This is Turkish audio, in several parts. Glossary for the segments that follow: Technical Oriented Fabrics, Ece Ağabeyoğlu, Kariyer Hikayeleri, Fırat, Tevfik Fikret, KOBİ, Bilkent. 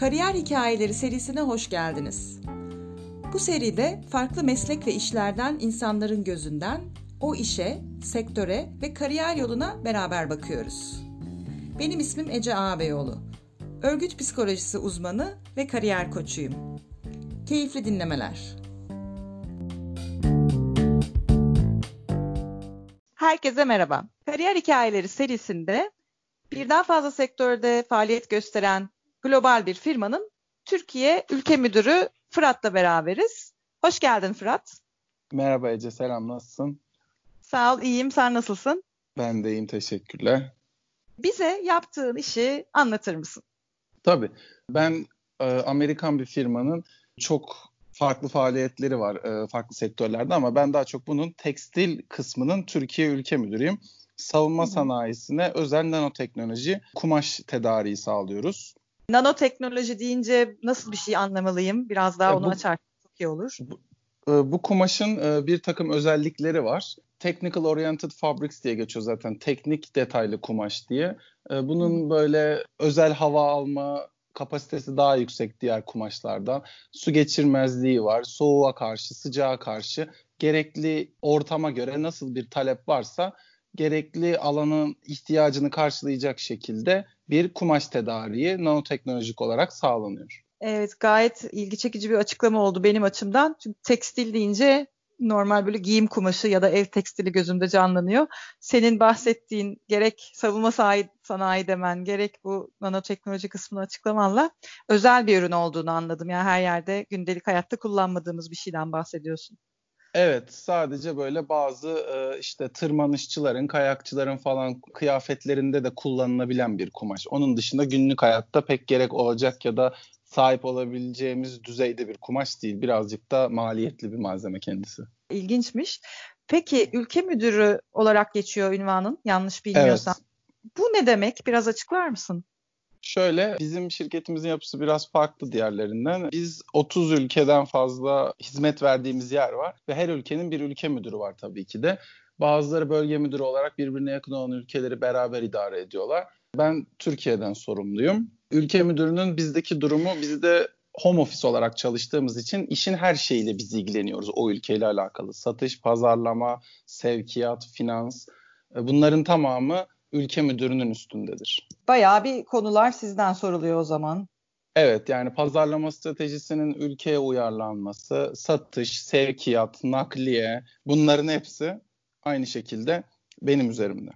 Kariyer Hikayeleri serisine hoş geldiniz. Bu seride farklı meslek ve işlerden insanların gözünden o işe, sektöre ve kariyer yoluna beraber bakıyoruz. Benim ismim Ece Ağabeyoğlu. Örgüt psikolojisi uzmanı ve kariyer koçuyum. Keyifli dinlemeler. Herkese merhaba. Kariyer Hikayeleri serisinde birden fazla sektörde faaliyet gösteren global bir firmanın Türkiye Ülke Müdürü Fırat'la beraberiz. Hoş geldin Fırat. Merhaba Ece, selam, nasılsın? Sağ ol, iyiyim. Sen nasılsın? Ben de iyiyim, teşekkürler. Bize yaptığın işi anlatır mısın? Tabii. Ben Amerikan bir firmanın çok farklı faaliyetleri var farklı sektörlerde ama ben daha çok bunun tekstil kısmının Türkiye Ülke Müdürüyüm. Savunma sanayisine özel nanoteknoloji kumaş tedariği sağlıyoruz. Nanoteknoloji deyince nasıl bir şey anlamalıyım? Biraz daha onu açarsak iyi olur. Bu kumaşın bir takım özellikleri var. Technical Oriented Fabrics diye geçiyor zaten. Teknik detaylı kumaş diye. Bunun böyle özel hava alma kapasitesi daha yüksek diğer kumaşlardan. Su geçirmezliği var. Soğuğa karşı, sıcağa karşı gerekli ortama göre nasıl bir talep varsa gerekli alanın ihtiyacını karşılayacak şekilde bir kumaş tedariği nanoteknolojik olarak sağlanıyor. Evet, gayet ilgi çekici bir açıklama oldu benim açımdan. Çünkü tekstil deyince normal böyle giyim kumaşı ya da ev tekstili gözümde canlanıyor. Senin bahsettiğin gerek savunma sanayi demen, gerek bu nanoteknoloji kısmını açıklamanla özel bir ürün olduğunu anladım. Yani her yerde gündelik hayatta kullanmadığımız bir şeyden bahsediyorsun. Evet, sadece böyle bazı işte tırmanışçıların, kayakçıların falan kıyafetlerinde de kullanılabilen bir kumaş. Onun dışında günlük hayatta pek gerek olacak ya da sahip olabileceğimiz düzeyde bir kumaş değil. Birazcık da maliyetli bir malzeme kendisi. İlginçmiş. Peki ülke müdürü olarak geçiyor ünvanın, yanlış bilmiyorsam. Evet. Bu ne demek? Biraz açıklar mısın? Şöyle, bizim şirketimizin yapısı biraz farklı diğerlerinden. Biz 30 ülkeden fazla hizmet verdiğimiz yer var ve her ülkenin bir ülke müdürü var tabii ki de. Bazıları bölge müdürü olarak birbirine yakın olan ülkeleri beraber idare ediyorlar. Ben Türkiye'den sorumluyum. Ülke müdürünün bizdeki durumu, biz de home office olarak çalıştığımız için işin her şeyiyle biz ilgileniyoruz o ülkeyle alakalı. Satış, pazarlama, sevkiyat, finans, bunların tamamı ülke müdürünün üstündedir. Bayağı bir konular sizden soruluyor o zaman. Evet, yani pazarlama stratejisinin ülkeye uyarlanması, satış, sevkiyat, nakliye, bunların hepsi aynı şekilde benim üzerimde.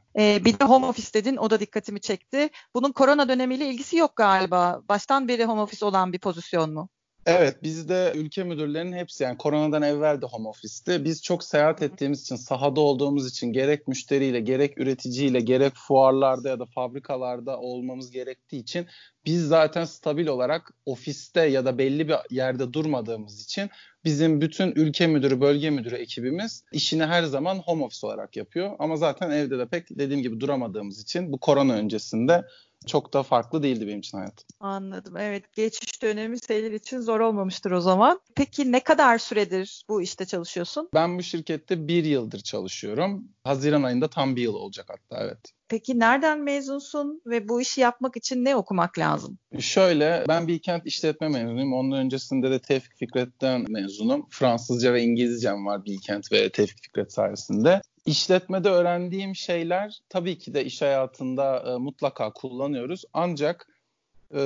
Bir de home office dedin, o da dikkatimi çekti. Bunun korona dönemiyle ilgisi yok galiba. Baştan beri home office olan bir pozisyon mu? Evet, bizde ülke müdürlerinin hepsi, yani koronadan evvel de home office'ti. Biz çok seyahat ettiğimiz için, sahada olduğumuz için gerek müşteriyle, gerek üreticiyle, gerek fuarlarda ya da fabrikalarda olmamız gerektiği için biz zaten stabil olarak ofiste ya da belli bir yerde durmadığımız için bizim bütün ülke müdürü, bölge müdürü ekibimiz işini her zaman home office olarak yapıyor. Ama zaten evde de pek dediğim gibi duramadığımız için bu korona öncesinde çok da farklı değildi benim için hayat. Anladım. Evet, geçiş dönemi senin için zor olmamıştır o zaman. Peki ne kadar süredir bu işte çalışıyorsun? Ben bu şirkette 1 yıldır çalışıyorum. Haziran ayında tam 1 yıl olacak hatta, evet. Peki nereden mezunsun ve bu işi yapmak için ne okumak lazım? Şöyle, ben Bilkent işletme mezunuyum. Ondan öncesinde de Tevfik Fikret'ten mezunum. Fransızca ve İngilizcem var Bilkent ve Tevfik Fikret sayesinde. İşletmede öğrendiğim şeyler tabii ki de iş hayatında mutlaka kullanıyoruz. Ancak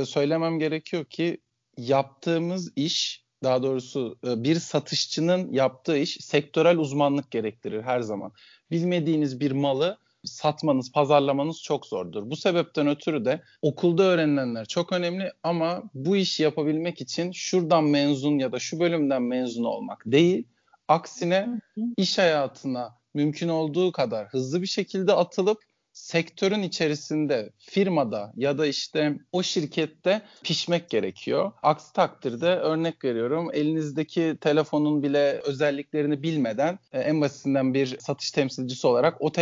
söylemem gerekiyor ki yaptığımız iş, daha doğrusu bir satışçının yaptığı iş sektörel uzmanlık gerektirir her zaman. Bilmediğiniz bir malı satmanız, pazarlamanız çok zordur. Bu sebepten ötürü de okulda öğrenilenler çok önemli ama bu işi yapabilmek için şuradan mezun ya da şu bölümden mezun olmak değil, aksine iş hayatına mümkün olduğu kadar hızlı bir şekilde atılıp sektörün içerisinde, firmada ya da işte o şirkette pişmek gerekiyor. Aksi takdirde, örnek veriyorum, elinizdeki telefonun bile özelliklerini bilmeden en basitinden bir satış temsilcisi olarak o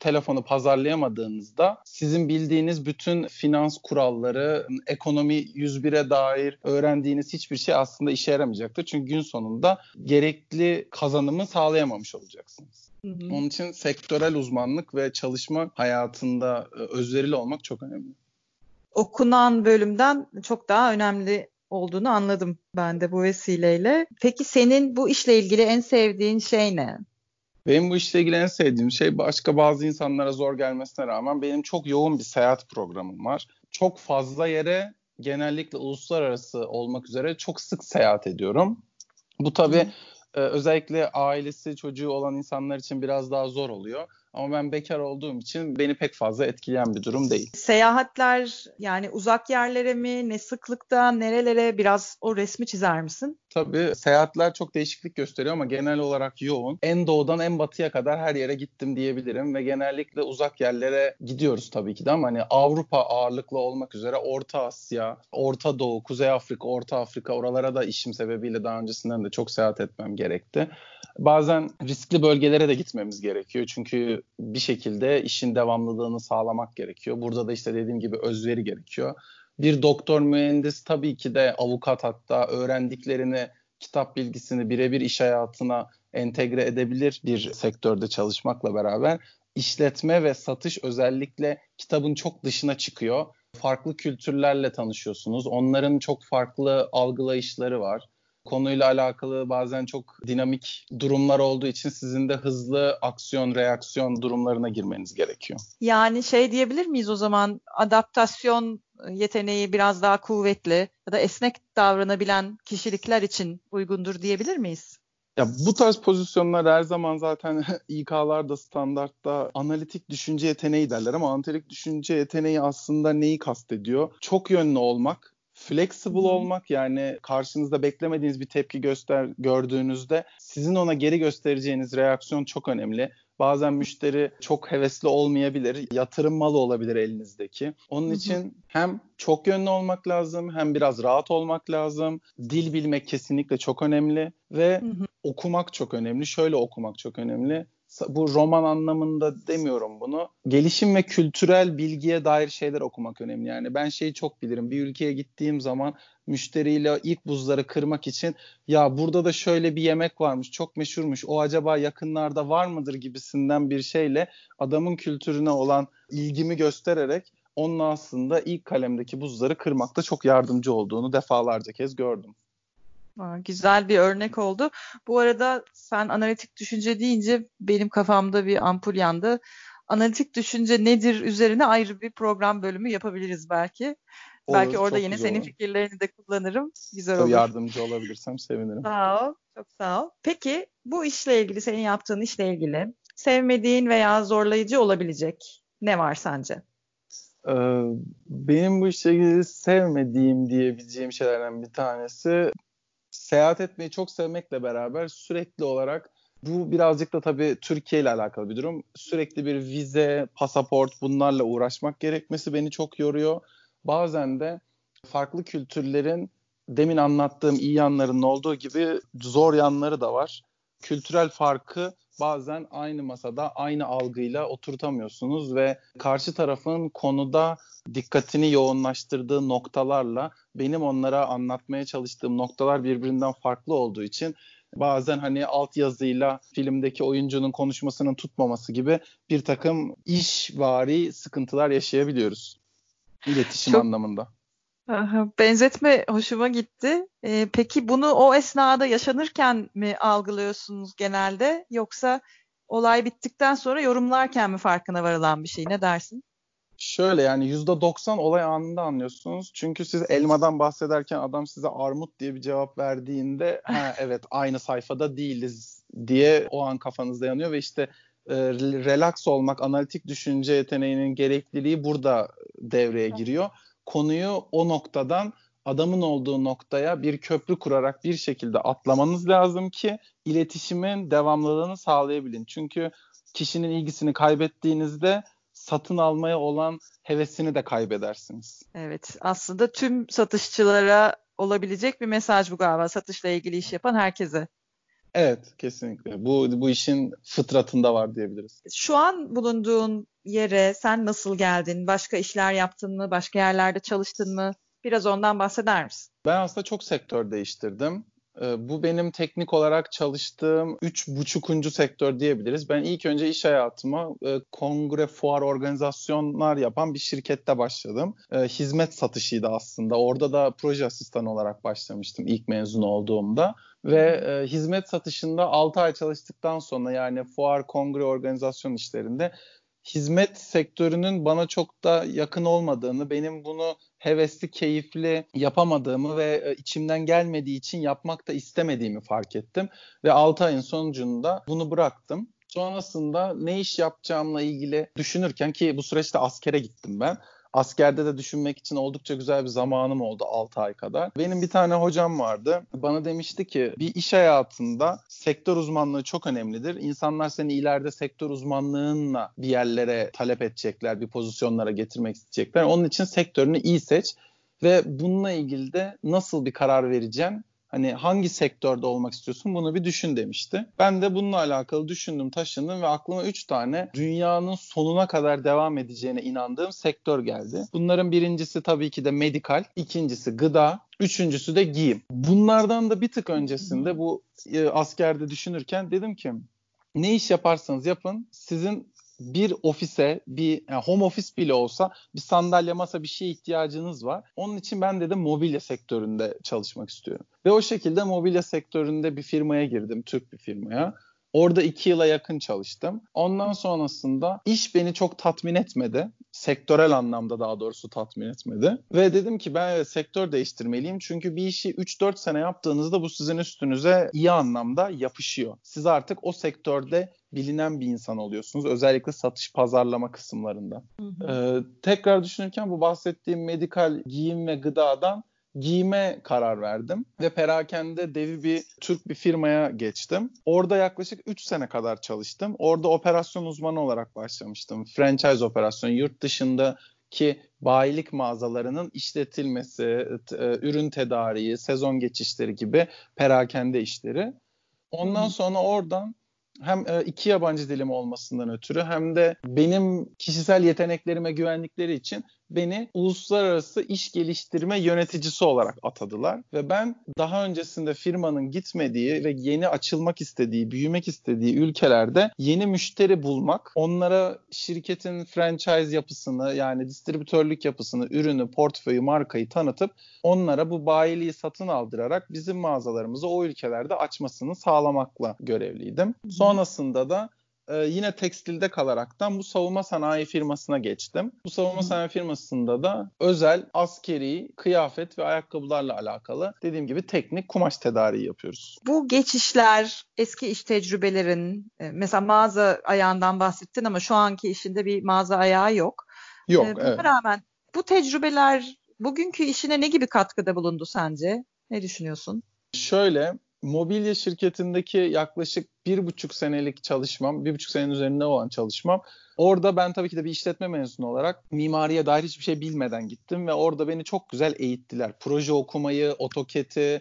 telefonu pazarlayamadığınızda sizin bildiğiniz bütün finans kuralları, ekonomi 101'e dair öğrendiğiniz hiçbir şey aslında işe yaramayacaktır. Çünkü gün sonunda gerekli kazanımı sağlayamamış olacaksınız. Onun için sektörel uzmanlık ve çalışma hayatında özverili olmak çok önemli. okunan bölümden çok daha önemli olduğunu anladım ben de bu vesileyle. Peki senin bu işle ilgili en sevdiğin şey ne? Benim bu işle ilgili en sevdiğim şey, başka bazı insanlara zor gelmesine rağmen benim çok yoğun bir seyahat programım var. Çok fazla yere, genellikle uluslararası olmak üzere çok sık seyahat ediyorum. Bu tabii özellikle ailesi, çocuğu olan insanlar için biraz daha zor oluyor. Ama ben bekar olduğum için beni pek fazla etkileyen bir durum değil. Seyahatler yani uzak yerlere mi, ne sıklıkta, nerelere, biraz o resmi çizer misin? Tabii seyahatler çok değişiklik gösteriyor ama genel olarak yoğun. En doğudan en batıya kadar her yere gittim diyebilirim ve genellikle uzak yerlere gidiyoruz tabii ki de, ama hani Avrupa ağırlıklı olmak üzere Orta Asya, Orta Doğu, Kuzey Afrika, Orta Afrika, oralara da işim sebebiyle daha öncesinden de çok seyahat etmem gerekti. Bazen riskli bölgelere de gitmemiz gerekiyor çünkü bir şekilde işin devamlılığını sağlamak gerekiyor. Burada da işte dediğim gibi özveri gerekiyor. Bir doktor, mühendis, tabii ki de avukat, hatta öğrendiklerini, kitap bilgisini birebir iş hayatına entegre edebilir bir sektörde çalışmakla beraber. İşletme ve satış özellikle kitabın çok dışına çıkıyor. Farklı kültürlerle tanışıyorsunuz. Onların çok farklı algılayışları var. Konuyla alakalı bazen çok dinamik durumlar olduğu için sizin de hızlı aksiyon, reaksiyon durumlarına girmeniz gerekiyor. Yani şey diyebilir miyiz o zaman, adaptasyon yeteneği biraz daha kuvvetli ya da esnek davranabilen kişilikler için uygundur diyebilir miyiz? Ya bu tarz pozisyonlar her zaman zaten İK'larda, standartta analitik düşünce yeteneği derler ama analitik düşünce yeteneği aslında neyi kastediyor? Çok yönlü olmak. Flexible olmak, yani karşınızda beklemediğiniz bir tepki gördüğünüzde sizin ona geri göstereceğiniz reaksiyon çok önemli. Bazen müşteri çok hevesli olmayabilir, yatırım malı olabilir elinizdeki. Onun için hem çok yönlü olmak lazım, hem biraz rahat olmak lazım. Dil bilmek kesinlikle çok önemli ve okumak çok önemli. Şöyle okumak çok önemli. Bu roman anlamında demiyorum bunu. Gelişim ve kültürel bilgiye dair şeyler okumak önemli. Yani ben şeyi çok bilirim. Bir ülkeye gittiğim zaman müşteriyle ilk buzları kırmak için, ya burada da şöyle bir yemek varmış, çok meşhurmuş, o acaba yakınlarda var mıdır gibisinden bir şeyle adamın kültürüne olan ilgimi göstererek onun aslında ilk kalemdeki buzları kırmakta çok yardımcı olduğunu defalarca kez gördüm. Güzel bir örnek oldu. Bu arada sen analitik düşünce deyince benim kafamda bir ampul yandı. Analitik düşünce nedir üzerine ayrı bir program bölümü yapabiliriz belki. Olur, belki orada yine senin fikirlerini de kullanırım. Güzel olur. Yardımcı olabilirsem sevinirim. Sağ ol, çok sağ ol. Peki bu işle ilgili, senin yaptığın işle ilgili sevmediğin veya zorlayıcı olabilecek ne var sence? Benim bu işle ilgili sevmediğim diyebileceğim şeylerden bir tanesi, seyahat etmeyi çok sevmekle beraber sürekli olarak, bu birazcık da tabii Türkiye ile alakalı bir durum, sürekli bir vize, pasaport, bunlarla uğraşmak gerekmesi beni çok yoruyor. Bazen de farklı kültürlerin, demin anlattığım iyi yanlarının olduğu gibi zor yanları da var. Kültürel farkı bazen aynı masada aynı algıyla oturtamıyorsunuz ve karşı tarafın konuda dikkatini yoğunlaştırdığı noktalarla benim onlara anlatmaya çalıştığım noktalar birbirinden farklı olduğu için bazen hani altyazıyla filmdeki oyuncunun konuşmasının tutmaması gibi bir takım işvari sıkıntılar yaşayabiliyoruz iletişim anlamında. Benzetme hoşuma gitti. Peki bunu o esnada yaşanırken mi algılıyorsunuz genelde, yoksa olay bittikten sonra yorumlarken mi farkına varılan bir şey? Ne dersin? Şöyle, yani %90 olay anında anlıyorsunuz. Çünkü siz elmadan bahsederken adam size armut diye bir cevap verdiğinde evet aynı sayfada değiliz diye o an kafanızda yanıyor ve işte relax olmak, analitik düşünce yeteneğinin gerekliliği burada devreye giriyor. Konuyu o noktadan adamın olduğu noktaya bir köprü kurarak bir şekilde atlamanız lazım ki iletişimin devamlılığını sağlayabilin. Çünkü kişinin ilgisini kaybettiğinizde satın almaya olan hevesini de kaybedersiniz. Evet, aslında tüm satışçılara olabilecek bir mesaj bu galiba, satışla ilgili iş yapan herkese. Evet, kesinlikle. Bu işin fıtratında var diyebiliriz. Şu an bulunduğun yere sen nasıl geldin? Başka işler yaptın mı? Başka yerlerde çalıştın mı? Biraz ondan bahseder misin? Ben aslında çok sektör değiştirdim. Bu benim teknik olarak çalıştığım 3,5. sektör diyebiliriz. Ben ilk önce iş hayatıma kongre, fuar, organizasyonlar yapan bir şirkette başladım. Hizmet satışıydı aslında. Orada da proje asistanı olarak başlamıştım ilk mezun olduğumda. Ve hizmet satışında 6 ay çalıştıktan sonra, yani fuar, kongre, organizasyon işlerinde, hizmet sektörünün bana çok da yakın olmadığını, benim bunu hevesli, keyifli yapamadığımı ve içimden gelmediği için yapmak da istemediğimi fark ettim. Ve 6 ayın sonucunda bunu bıraktım. Sonrasında ne iş yapacağımla ilgili düşünürken, ki bu süreçte askere gittim ben. Askerde de düşünmek için oldukça güzel bir zamanım oldu 6 ay kadar. Benim bir tane hocam vardı. Bana demişti ki, bir iş hayatında sektör uzmanlığı çok önemlidir. İnsanlar seni ileride sektör uzmanlığınla bir yerlere talep edecekler, bir pozisyonlara getirmek isteyecekler. Onun için sektörünü iyi seç ve bununla ilgili de nasıl bir karar vereceksin? Hani hangi sektörde olmak istiyorsun, bunu bir düşün demişti. Ben de bununla alakalı düşündüm, taşındım ve aklıma 3 tane dünyanın sonuna kadar devam edeceğine inandığım sektör geldi. Bunların birincisi tabii ki de medikal, ikincisi gıda, üçüncüsü de giyim. Bunlardan da bir tık öncesinde bu askerde düşünürken dedim ki, ne iş yaparsanız yapın, sizin bir ofise, yani home office bile olsa bir sandalye, masa, bir şeye ihtiyacınız var. Onun için ben dedim mobilya sektöründe çalışmak istiyorum. Ve o şekilde mobilya sektöründe bir firmaya girdim, Türk bir firmaya. Orada 2 yıla yakın çalıştım. Ondan sonrasında iş beni çok tatmin etmedi. Sektörel anlamda daha doğrusu tatmin etmedi. Ve dedim ki ben sektör değiştirmeliyim. Çünkü bir işi 3-4 sene yaptığınızda bu sizin üstünüze iyi anlamda yapışıyor. Siz artık o sektörde bilinen bir insan oluyorsunuz. Özellikle satış, pazarlama kısımlarında. Tekrar düşünürken bu bahsettiğim medikal, giyim ve gıdadan giyime karar verdim ve perakende devi bir Türk bir firmaya geçtim. Orada yaklaşık 3 sene kadar çalıştım. Orada operasyon uzmanı olarak başlamıştım. Franchise operasyon, yurt dışındaki bayilik mağazalarının işletilmesi, ürün tedariği, sezon geçişleri gibi perakende işleri. Ondan sonra oradan hem 2 yabancı dilim olmasından ötürü hem de benim kişisel yeteneklerime güvendikleri için beni uluslararası iş geliştirme yöneticisi olarak atadılar. Ve ben daha öncesinde firmanın gitmediği ve yeni açılmak istediği, büyümek istediği ülkelerde yeni müşteri bulmak, onlara şirketin franchise yapısını, yani distribütörlük yapısını, ürünü, portföyü, markayı tanıtıp onlara bu bayiliği satın aldırarak bizim mağazalarımızı o ülkelerde açmasını sağlamakla görevliydim. Sonrasında da yine tekstilde kalaraktan bu savunma sanayi firmasına geçtim. Bu savunma sanayi firmasında da özel, askeri, kıyafet ve ayakkabılarla alakalı, dediğim gibi teknik kumaş tedariği yapıyoruz. Bu geçişler, eski iş tecrübelerin, mesela mağaza ayağından bahsettin ama şu anki işinde bir mağaza ayağı yok. Yok, evet. Buna rağmen bu tecrübeler bugünkü işine ne gibi katkıda bulundu sence? Ne düşünüyorsun? Şöyle, mobilya şirketindeki yaklaşık 1,5 senelik çalışmam, 1,5 senenin üzerinde olan çalışmam, orada ben tabii ki de bir işletme mezunu olarak mimariye dair hiçbir şey bilmeden gittim ve orada beni çok güzel eğittiler. Proje okumayı, AutoCAD'i,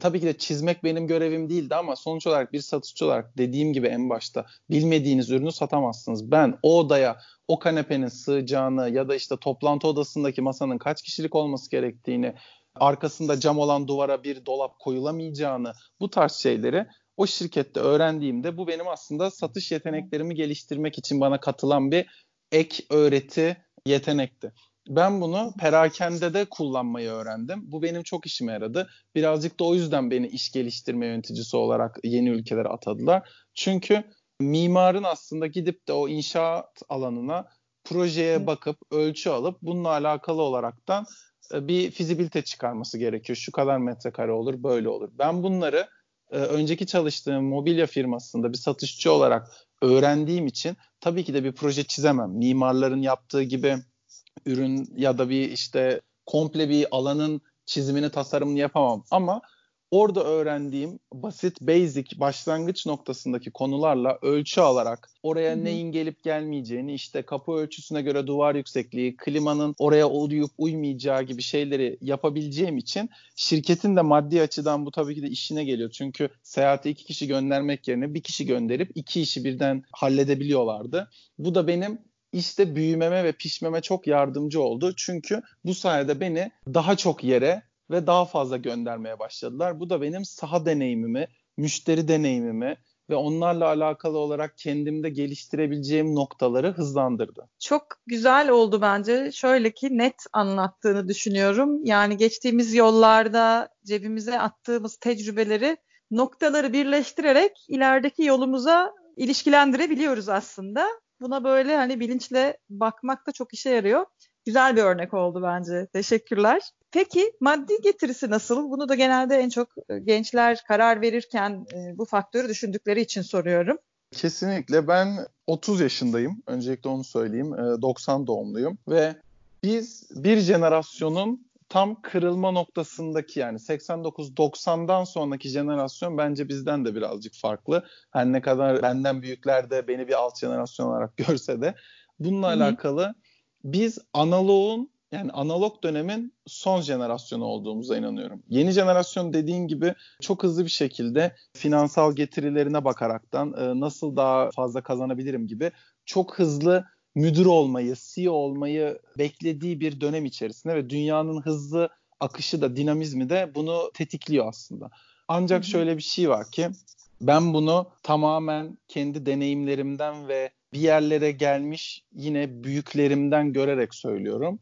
tabii ki de çizmek benim görevim değildi ama sonuç olarak bir satışçı olarak, dediğim gibi en başta, bilmediğiniz ürünü satamazsınız. Ben o odaya o kanepenin sığacağını ya da işte toplantı odasındaki masanın kaç kişilik olması gerektiğini, arkasında cam olan duvara bir dolap koyulamayacağını, bu tarz şeyleri o şirkette öğrendiğimde bu benim aslında satış yeteneklerimi geliştirmek için bana katılan bir ek öğreti, yetenekti. Ben bunu perakende de kullanmayı öğrendim. Bu benim çok işime yaradı. Birazcık da o yüzden beni iş geliştirme yöneticisi olarak yeni ülkelere atadılar. Çünkü mimarın aslında gidip de o inşaat alanına, projeye bakıp, ölçü alıp bununla alakalı olaraktan bir fizibilite çıkarması gerekiyor. Şu kadar metrekare olur, böyle olur. Ben bunları önceki çalıştığım mobilya firmasında bir satışçı olarak öğrendiğim için tabii ki de bir proje çizemem. Mimarların yaptığı gibi ürün ya da bir işte komple bir alanın çizimini, tasarımını yapamam. Ama orada öğrendiğim basit, basic, başlangıç noktasındaki konularla ölçü alarak oraya neyin gelip gelmeyeceğini, işte kapı ölçüsüne göre duvar yüksekliği, klimanın oraya uyup uymayacağı gibi şeyleri yapabileceğim için şirketin de maddi açıdan bu tabii ki de işine geliyor. Çünkü seyahate 2 kişi göndermek yerine 1 kişi gönderip 2 işi birden halledebiliyorlardı. Bu da benim işte büyümeme ve pişmeme çok yardımcı oldu. Çünkü bu sayede beni daha çok yere ve daha fazla göndermeye başladılar. Bu da benim saha deneyimimi, müşteri deneyimimi ve onlarla alakalı olarak kendimde geliştirebileceğim noktaları hızlandırdı. Çok güzel oldu bence. Şöyle ki net anlattığını düşünüyorum. Yani geçtiğimiz yollarda cebimize attığımız tecrübeleri, noktaları birleştirerek ilerideki yolumuza ilişkilendirebiliyoruz aslında. Buna böyle hani bilinçle bakmak da çok işe yarıyor. Güzel bir örnek oldu bence. Teşekkürler. Peki maddi getirisi nasıl? Bunu da genelde en çok gençler karar verirken bu faktörü düşündükleri için soruyorum. Kesinlikle. Ben 30 yaşındayım. Öncelikle onu söyleyeyim. 90 doğumluyum ve biz bir jenerasyonun tam kırılma noktasındaki, yani 89-90'dan sonraki jenerasyon bence bizden de birazcık farklı. Her ne kadar benden büyükler de beni bir alt jenerasyon olarak görse de bununla alakalı biz analog dönemin son jenerasyonu olduğumuza inanıyorum. Yeni jenerasyon dediğin gibi çok hızlı bir şekilde finansal getirilerine bakaraktan nasıl daha fazla kazanabilirim gibi çok hızlı müdür olmayı, CEO olmayı beklediği bir dönem içerisinde ve dünyanın hızlı akışı da dinamizmi de bunu tetikliyor aslında. Ancak şöyle bir şey var ki ben bunu tamamen kendi deneyimlerimden ve bir yerlere gelmiş yine büyüklerimden görerek söylüyorum.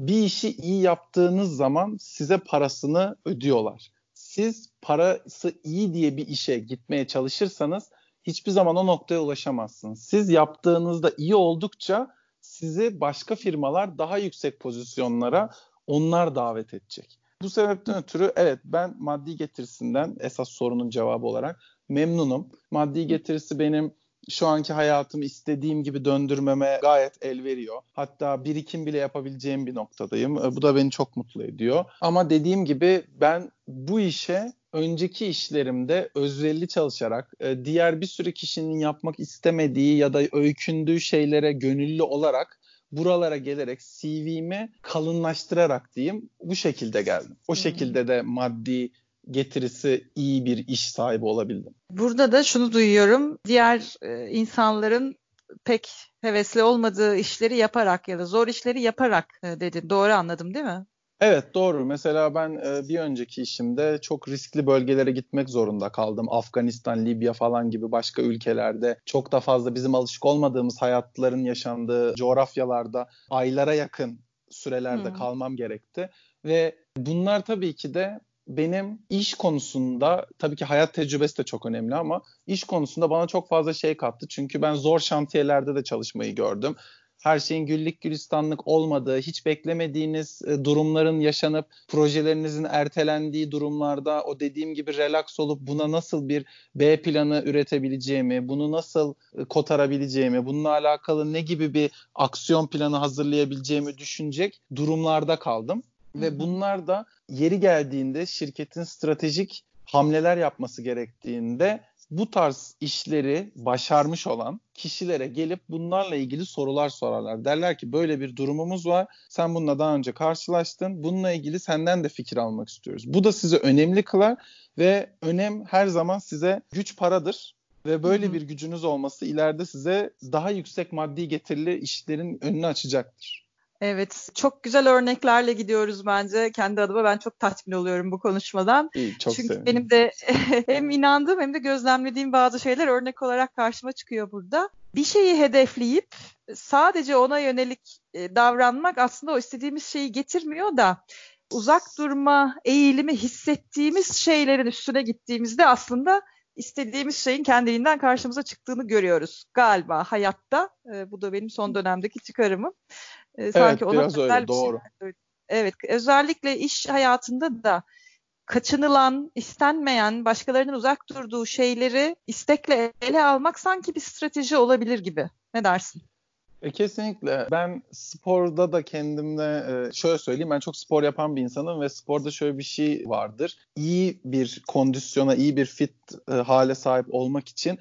Bir işi iyi yaptığınız zaman size parasını ödüyorlar. Siz parası iyi diye bir işe gitmeye çalışırsanız hiçbir zaman o noktaya ulaşamazsınız. Siz yaptığınızda iyi oldukça sizi başka firmalar daha yüksek pozisyonlara onlar davet edecek. Bu sebepten ötürü evet, ben maddi getirisinden esas sorunun cevabı olarak memnunum. Maddi getirisi benim şu anki hayatımı istediğim gibi döndürmeme gayet el veriyor. Hatta birikim bile yapabileceğim bir noktadayım. Bu da beni çok mutlu ediyor. Ama dediğim gibi ben bu işe önceki işlerimde özverili çalışarak, diğer bir sürü kişinin yapmak istemediği ya da öykündüğü şeylere gönüllü olarak buralara gelerek CV'mi kalınlaştırarak diyeyim, bu şekilde geldim. O şekilde de maddi getirisi iyi bir iş sahibi olabildim. Burada da şunu duyuyorum. Diğer insanların pek hevesli olmadığı işleri yaparak ya da zor işleri yaparak dedin. Doğru anladım değil mi? Evet, doğru. Mesela ben bir önceki işimde çok riskli bölgelere gitmek zorunda kaldım. Afganistan, Libya falan gibi başka ülkelerde çok da fazla bizim alışık olmadığımız hayatların yaşandığı coğrafyalarda aylara yakın sürelerde kalmam gerekti. Ve bunlar tabii ki de benim iş konusunda, tabii ki hayat tecrübesi de çok önemli ama iş konusunda bana çok fazla şey kattı. Çünkü ben zor şantiyelerde de çalışmayı gördüm. Her şeyin güllük gülistanlık olmadığı, hiç beklemediğiniz durumların yaşanıp projelerinizin ertelendiği durumlarda o dediğim gibi relax olup buna nasıl bir B planı üretebileceğimi, bunu nasıl kotarabileceğimi, bununla alakalı ne gibi bir aksiyon planı hazırlayabileceğimi düşünecek durumlarda kaldım. Ve bunlar da yeri geldiğinde şirketin stratejik hamleler yapması gerektiğinde bu tarz işleri başarmış olan kişilere gelip bunlarla ilgili sorular sorarlar. Derler ki böyle bir durumumuz var, sen bununla daha önce karşılaştın, bununla ilgili senden de fikir almak istiyoruz. Bu da sizi önemli kılar ve önem her zaman size güç paradır. Ve böyle bir gücünüz olması ileride size daha yüksek maddi getirili işlerin önünü açacaktır. Evet, çok güzel örneklerle gidiyoruz bence. Kendi adıma ben çok tatmin oluyorum bu konuşmadan. İyi, çok çünkü sevindim. Benim de hem inandığım hem de gözlemlediğim bazı şeyler örnek olarak karşıma çıkıyor burada. Bir şeyi hedefleyip sadece ona yönelik davranmak aslında o istediğimiz şeyi getirmiyor da uzak durma eğilimi hissettiğimiz şeylerin üstüne gittiğimizde aslında istediğimiz şeyin kendiliğinden karşımıza çıktığını görüyoruz galiba hayatta. Bu da benim son dönemdeki çıkarımım. Sanki evet, biraz öyle, doğru. Evet, özellikle iş hayatında da kaçınılan, istenmeyen, başkalarının uzak durduğu şeyleri istekle ele almak sanki bir strateji olabilir gibi. Ne dersin? Kesinlikle. Ben sporda da kendimle şöyle söyleyeyim, ben çok spor yapan bir insanım ve sporda şöyle bir şey vardır. İyi bir kondisyona, iyi bir fit hale sahip olmak için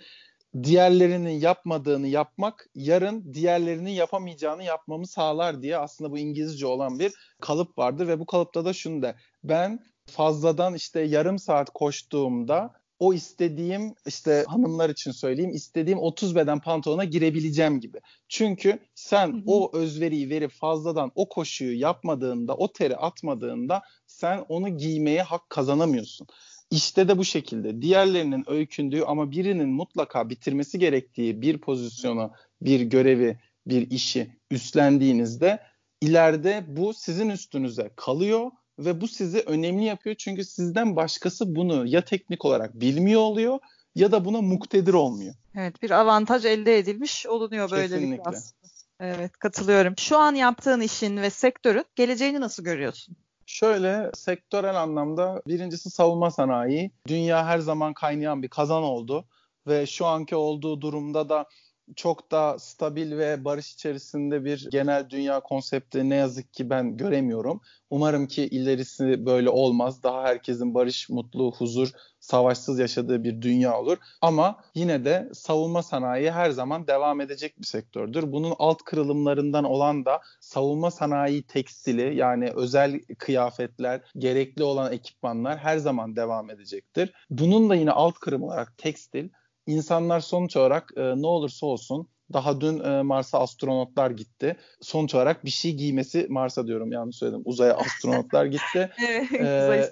diğerlerinin yapmadığını yapmak, yarın diğerlerinin yapamayacağını yapmamı sağlar diye aslında bu İngilizce olan bir kalıp vardır ve bu kalıpta da şunu der: ben fazladan yarım saat koştuğumda o istediğim, işte hanımlar için söyleyeyim, istediğim 30 beden pantolona girebileceğim gibi. Çünkü sen o özveriyi verip fazladan o koşuyu yapmadığında, o teri atmadığında sen onu giymeye hak kazanamıyorsun. İşte de bu şekilde diğerlerinin öykündüğü ama birinin mutlaka bitirmesi gerektiği bir pozisyonu, bir görevi, bir işi üstlendiğinizde ileride bu sizin üstünüze kalıyor ve bu sizi önemli yapıyor. Çünkü sizden başkası bunu ya teknik olarak bilmiyor oluyor ya da buna muktedir olmuyor. Evet, bir avantaj elde edilmiş olunuyor böylelikle aslında. Evet, katılıyorum. Şu an yaptığın işin ve sektörün geleceğini nasıl görüyorsun? Şöyle, sektörel anlamda birincisi savunma sanayi. Dünya her zaman kaynayan bir kazan oldu ve şu anki olduğu durumda da çok da stabil ve barış içerisinde bir genel dünya konsepti ne yazık ki ben göremiyorum. Umarım ki ilerisi böyle olmaz. Daha herkesin barış, mutlu, huzur, savaşsız yaşadığı bir dünya olur. Ama yine de savunma sanayi her zaman devam edecek bir sektördür. Bunun alt kırılımlarından olan da savunma sanayi tekstili, yani özel kıyafetler, gerekli olan ekipmanlar her zaman devam edecektir. Bunun da yine alt kırım olarak tekstil. İnsanlar sonuç olarak ne olursa olsun, daha dün Mars'a astronotlar gitti. Sonuç olarak bir şey giymesi, Mars'a diyorum yanlış söyledim, uzaya astronotlar gitti. Evet,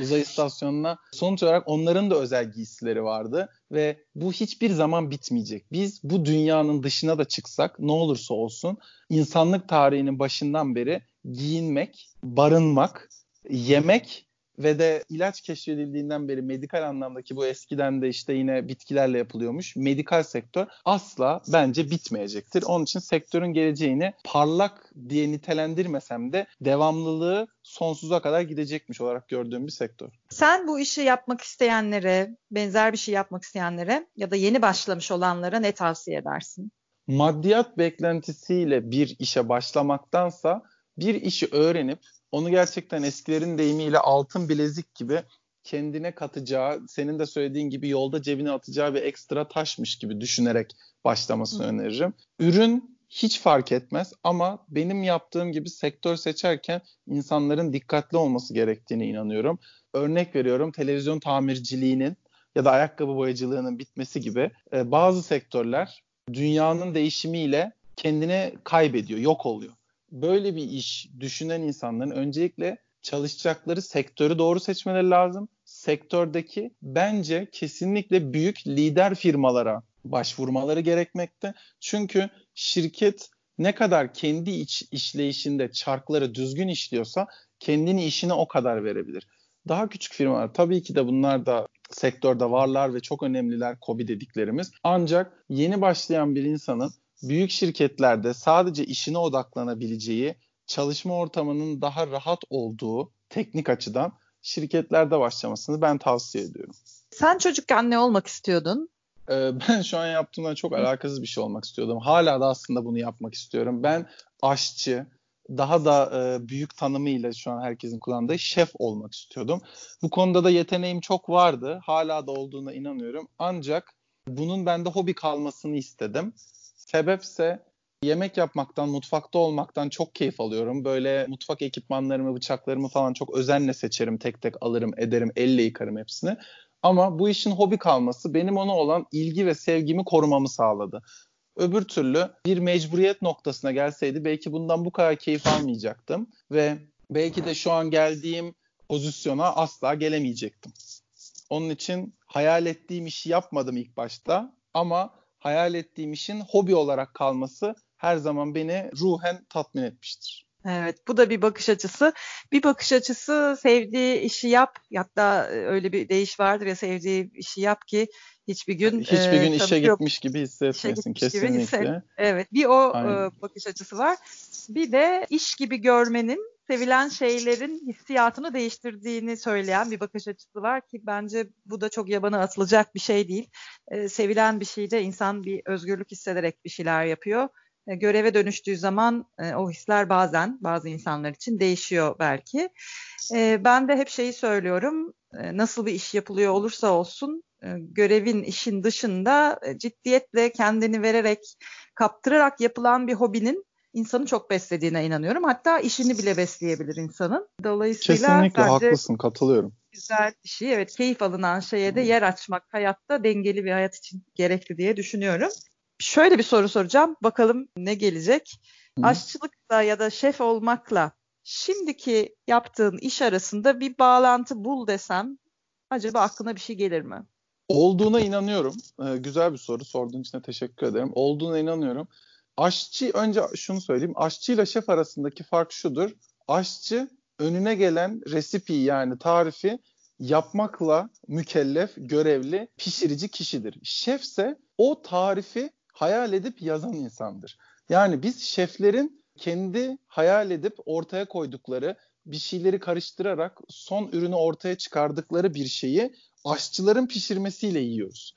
uzay istasyonuna. Sonuç olarak onların da özel giysileri vardı ve bu hiçbir zaman bitmeyecek. Biz bu dünyanın dışına da çıksak ne olursa olsun, insanlık tarihinin başından beri giyinmek, barınmak, yemek ve de ilaç keşfedildiğinden beri medikal anlamdaki, bu eskiden de işte yine bitkilerle yapılıyormuş medikal sektör asla bence bitmeyecektir. Onun için sektörün geleceğini parlak diye nitelendirmesem de devamlılığı sonsuza kadar gidecekmiş olarak gördüğüm bir sektör. Sen bu işi yapmak isteyenlere, benzer bir şey yapmak isteyenlere ya da yeni başlamış olanlara ne tavsiye edersin? Maddiyat beklentisiyle bir işe başlamaktansa bir işi öğrenip onu gerçekten eskilerin deyimiyle altın bilezik gibi kendine katacağı, senin de söylediğin gibi yolda cebine atacağı bir ekstra taşmış gibi düşünerek başlamasını öneririm. Ürün hiç fark etmez ama benim yaptığım gibi sektör seçerken insanların dikkatli olması gerektiğine inanıyorum. Örnek veriyorum, televizyon tamirciliğinin ya da ayakkabı boyacılığının bitmesi gibi bazı sektörler dünyanın değişimiyle kendini kaybediyor, yok oluyor. Böyle bir iş düşünen insanların öncelikle çalışacakları sektörü doğru seçmeleri lazım. Sektördeki bence kesinlikle büyük lider firmalara başvurmaları gerekmekte. Çünkü şirket ne kadar kendi işleyişinde çarkları düzgün işliyorsa kendini işine o kadar verebilir. Daha küçük firmalar, tabii ki de bunlar da sektörde varlar ve çok önemliler, KOBİ dediklerimiz. Ancak yeni başlayan bir insanın büyük şirketlerde sadece işine odaklanabileceği, çalışma ortamının daha rahat olduğu teknik açıdan şirketlerde başlamasını ben tavsiye ediyorum. Sen çocukken ne olmak istiyordun? Ben şu an yaptığımdan çok alakasız bir şey olmak istiyordum. Hala da aslında bunu yapmak istiyorum. Ben aşçı, daha da büyük tanımıyla şu an herkesin kullandığı şef olmak istiyordum. Bu konuda da yeteneğim çok vardı. Hala da olduğuna inanıyorum. Ancak bunun bende hobi kalmasını istedim. Sebepse yemek yapmaktan, mutfakta olmaktan çok keyif alıyorum. Böyle mutfak ekipmanlarımı, bıçaklarımı falan çok özenle seçerim. Tek tek alırım, ederim, elle yıkarım hepsini. Ama bu işin hobi kalması benim ona olan ilgi ve sevgimi korumamı sağladı. Öbür türlü bir mecburiyet noktasına gelseydi belki bundan bu kadar keyif almayacaktım. Ve belki de şu an geldiğim pozisyona asla gelemeyecektim. Onun için hayal ettiğim işi yapmadım ilk başta ama hayal ettiğim işin hobi olarak kalması her zaman beni ruhen tatmin etmiştir. Evet, bu da bir bakış açısı. Bir bakış açısı, sevdiği işi yap. Hatta öyle bir deyiş vardır ya, sevdiği işi yap ki hiçbir gün işe gitmiş gibi hissetmesin kesinlikle. Evet, bir o bakış açısı var. Bir de iş gibi görmenin sevilen şeylerin hissiyatını değiştirdiğini söyleyen bir bakış açısı var ki bence bu da çok yabana atılacak bir şey değil. Sevilen bir şeyde insan bir özgürlük hissederek bir şeyler yapıyor. Göreve dönüştüğü zaman o hisler bazen bazı insanlar için değişiyor belki. Ben de hep şeyi söylüyorum, nasıl bir iş yapılıyor olursa olsun görevin, işin dışında ciddiyetle kendini vererek, kaptırarak yapılan bir hobinin İnsanı çok beslediğine inanıyorum. Hatta işini bile besleyebilir insanın. Dolayısıyla kesinlikle haklısın, katılıyorum. güzel bir şey. Evet, keyif alınan şeye de yer açmak hayatta dengeli bir hayat için gerekli diye düşünüyorum. Şöyle bir soru soracağım. Bakalım ne gelecek? Aşçılıkla ya da şef olmakla şimdiki yaptığın iş arasında bir bağlantı bul desem acaba aklına bir şey gelir mi? Olduğuna inanıyorum. Güzel bir soru. Sorduğun için teşekkür ederim. Olduğuna inanıyorum. Aşçı, önce şunu söyleyeyim. Aşçı ile şef arasındaki fark şudur. Aşçı önüne gelen resipi, yani tarifi yapmakla mükellef, görevli, pişirici kişidir. Şefse o tarifi hayal edip yazan insandır. Yani biz şeflerin kendi hayal edip ortaya koydukları, bir şeyleri karıştırarak son ürünü ortaya çıkardıkları bir şeyi aşçıların pişirmesiyle yiyoruz.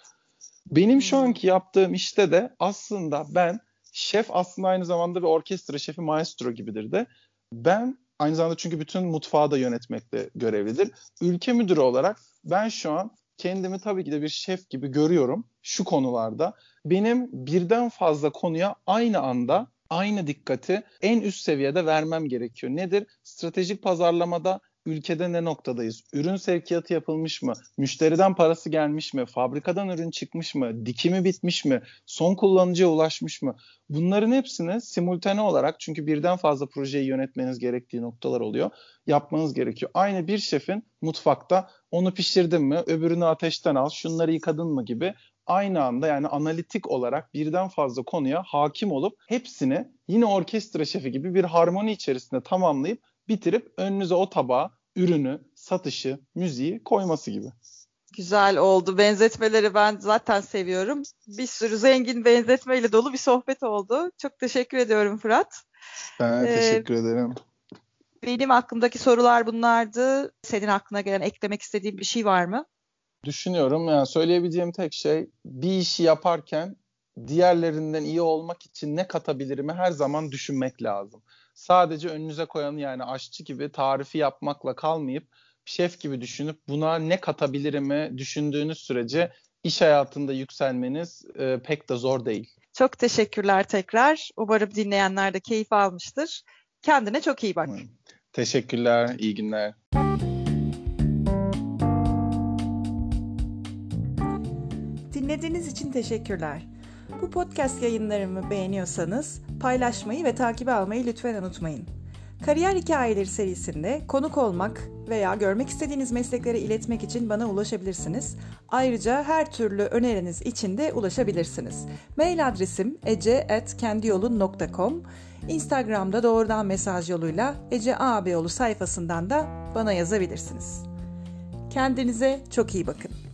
Benim şu anki yaptığım işte de aslında ben şef, aslında aynı zamanda bir orkestra şefi, maestro gibidir de. Ben aynı zamanda, çünkü bütün mutfağı da yönetmekle görevlidir. Ülke müdürü olarak ben şu an kendimi tabii ki de bir şef gibi görüyorum şu konularda. Benim birden fazla konuya aynı anda aynı dikkati en üst seviyede vermem gerekiyor. Nedir? Stratejik pazarlamada ülkede ne noktadayız? Ürün sevkiyatı yapılmış mı? Müşteriden parası gelmiş mi? Fabrikadan ürün çıkmış mı? Dikimi bitmiş mi? Son kullanıcıya ulaşmış mı? Bunların hepsini simultane olarak, çünkü birden fazla projeyi yönetmeniz gerektiği noktalar oluyor, yapmanız gerekiyor. Aynı bir şefin mutfakta onu pişirdin mi, öbürünü ateşten al, şunları yıkadın mı gibi aynı anda, yani analitik olarak birden fazla konuya hakim olup hepsini yine orkestra şefi gibi bir harmoni içerisinde tamamlayıp bitirip önünüze o tabağı, ürünü, satışı, müziği koyması gibi. Güzel oldu. Benzetmeleri ben zaten seviyorum. Bir sürü zengin benzetmeyle dolu bir sohbet oldu. Çok teşekkür ediyorum Fırat. Ben teşekkür ederim. Benim aklımdaki sorular bunlardı. Senin aklına gelen, eklemek istediğin bir şey var mı? Düşünüyorum. Yani söyleyebileceğim tek şey, bir işi yaparken diğerlerinden iyi olmak için ne katabilirimi her zaman düşünmek lazım. Sadece önünüze koyanı, yani aşçı gibi tarifi yapmakla kalmayıp şef gibi düşünüp buna ne katabilirimi düşündüğünüz sürece iş hayatında yükselmeniz pek de zor değil. Çok teşekkürler tekrar. Umarım dinleyenler de keyif almıştır. Kendine çok iyi bak. Teşekkürler, iyi günler. Dinlediğiniz için teşekkürler. Bu podcast yayınlarımı beğeniyorsanız paylaşmayı ve takibe almayı lütfen unutmayın. Kariyer Hikayeleri serisinde konuk olmak veya görmek istediğiniz meslekleri iletmek için bana ulaşabilirsiniz. Ayrıca her türlü öneriniz için de ulaşabilirsiniz. Mail adresim ece@kendiyolun.com. Instagram'da doğrudan mesaj yoluyla Ece Ağabeyoğlu sayfasından da bana yazabilirsiniz. Kendinize çok iyi bakın.